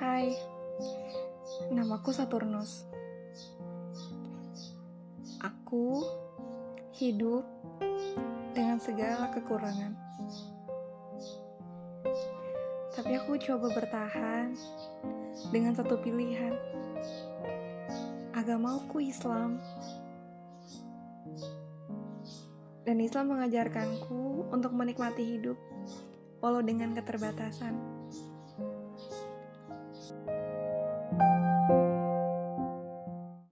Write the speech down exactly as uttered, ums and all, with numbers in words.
Hai, namaku Saturnus. Aku hidup dengan segala kekurangan. Tapi aku coba bertahan dengan satu pilihan. Agamaku Islam. Dan Islam mengajarkanku untuk menikmati hidup walau dengan keterbatasan.